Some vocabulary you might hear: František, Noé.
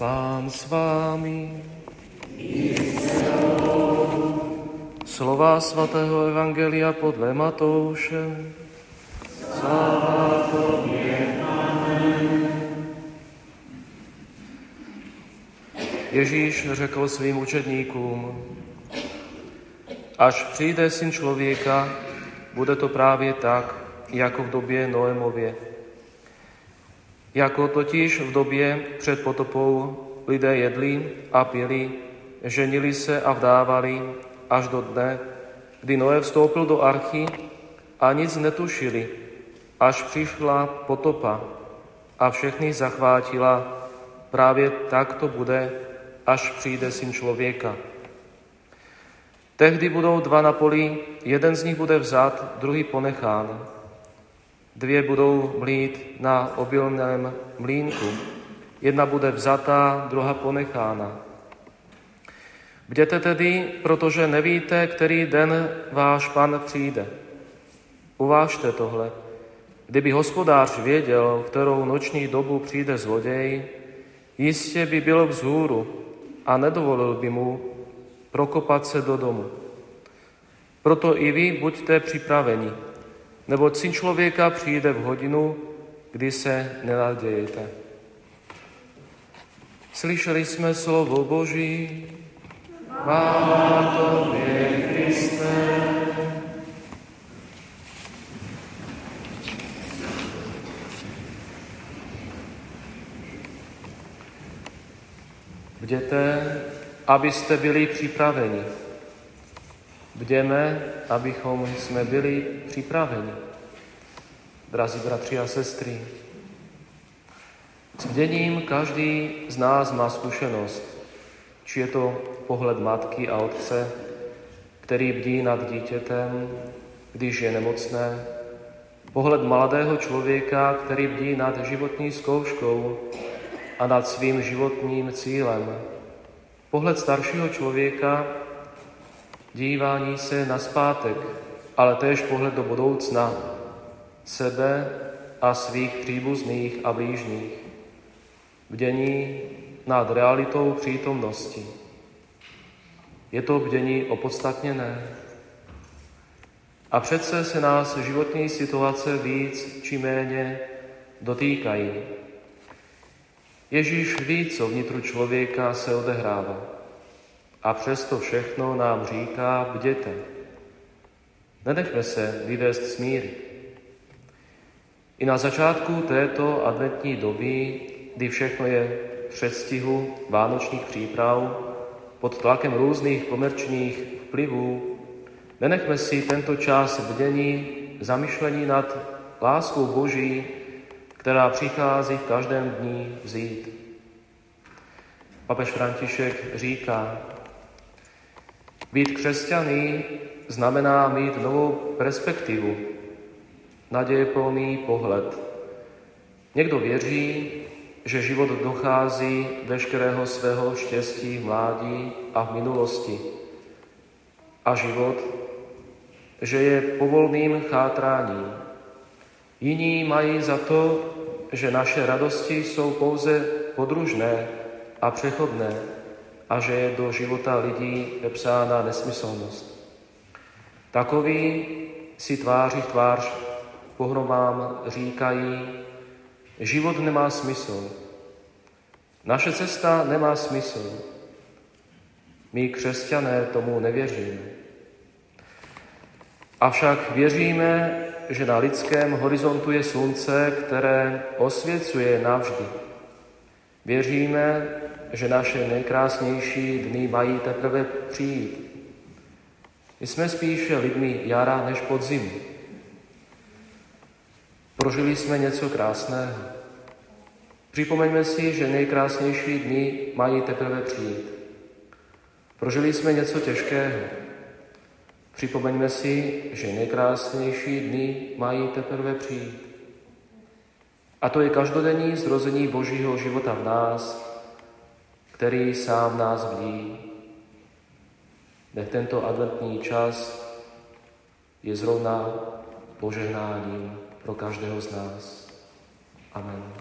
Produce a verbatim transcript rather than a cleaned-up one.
Pán s vámi. Slová svätého Evangelia podľa Matouša. Sláva Tobie, Amen. Ježíš řekl svým učedníkům: až přijde Syn člověka, bude to právě tak, jako v době Noémově. Jako totiž v době před potopou lidé jedli a pili, ženili se a vdávali až do dne, kdy Noé vstoupil do archy a nic netušili, až přišla potopa a všechny zachvátila. Právě tak to bude, až přijde Syn člověka. Tehdy budou dva na poli, jeden z nich bude vzat, druhý ponechán. Dvě budou mlít na obilném mlýnku. Jedna bude vzatá, druhá ponechána. Bděte tedy, protože nevíte, který den váš Pan přijde. Uvážte tohle. Kdyby hospodář věděl, kterou noční dobu přijde zloděj, jistě by byl vzhůru a nedovolil by mu prokopat se do domu. Proto i vy buďte připraveni, neboť Syn člověka přijde v hodinu, kdy se nenadějete. Slyšeli jsme slovo Boží. Chvála Tobě, Kriste. Bděte, abyste byli připraveni. Bděme, abychom jsme byli připraveni. Drazí bratři a sestry, s bděním každý z nás má zkušenost, či je to pohled matky a otce, který bdí nad dítětem, když je nemocné, pohled mladého člověka, který bdí nad životní zkouškou a nad svým životním cílem, pohled staršího člověka, dívání se na zpátek, ale též pohled do budoucna, sebe a svých příbuzných a blížních, bdění nad realitou přítomnosti. Je to bdění opodstatněné. A přece se nás životní situace víc či méně dotýkají. Ježíš ví, co vnitru člověka se odehrává. A přesto všechno nám říká: bděte. Nenechme se vyvést z míry. I na začátku této adventní doby, kdy všechno je v předstihu vánočních příprav, pod tlakem různých komerčních vplyvů, nenechme si tento čas bdění, zamyšlení nad láskou Boží, která přichází v každém dni, vzít. Papež František říká: být křesťaný znamená mít novou perspektivu, nadějeplný pohled. Někdo věří, že život dochází veškerého svého štěstí v mládí a v minulosti. A život, že je povolným chátráním. Jiní mají za to, že naše radosti jsou pouze podružné a přechodné a že je do života lidí vepsána nesmyslnost. Takoví si tváří v tvář pohromám říkají: život nemá smysl, naše cesta nemá smysl. My, křesťané, tomu nevěříme. Avšak věříme, že na lidském horizontu je slunce, které osvěcuje navždy. Věříme, že naše nejkrásnější dny mají teprve přijít. My jsme spíše lidmi jara než podzimu. Prožili jsme něco krásného. Připomeňme si, že nejkrásnější dny mají teprve přijít. Prožili jsme něco těžkého. Připomeňme si, že nejkrásnější dny mají teprve přijít. A to je každodenní zrození Božího života v nás, který sám nás bdí. Nech tento adventní čas je zrovna požehnáním pro každého z nás. Amen.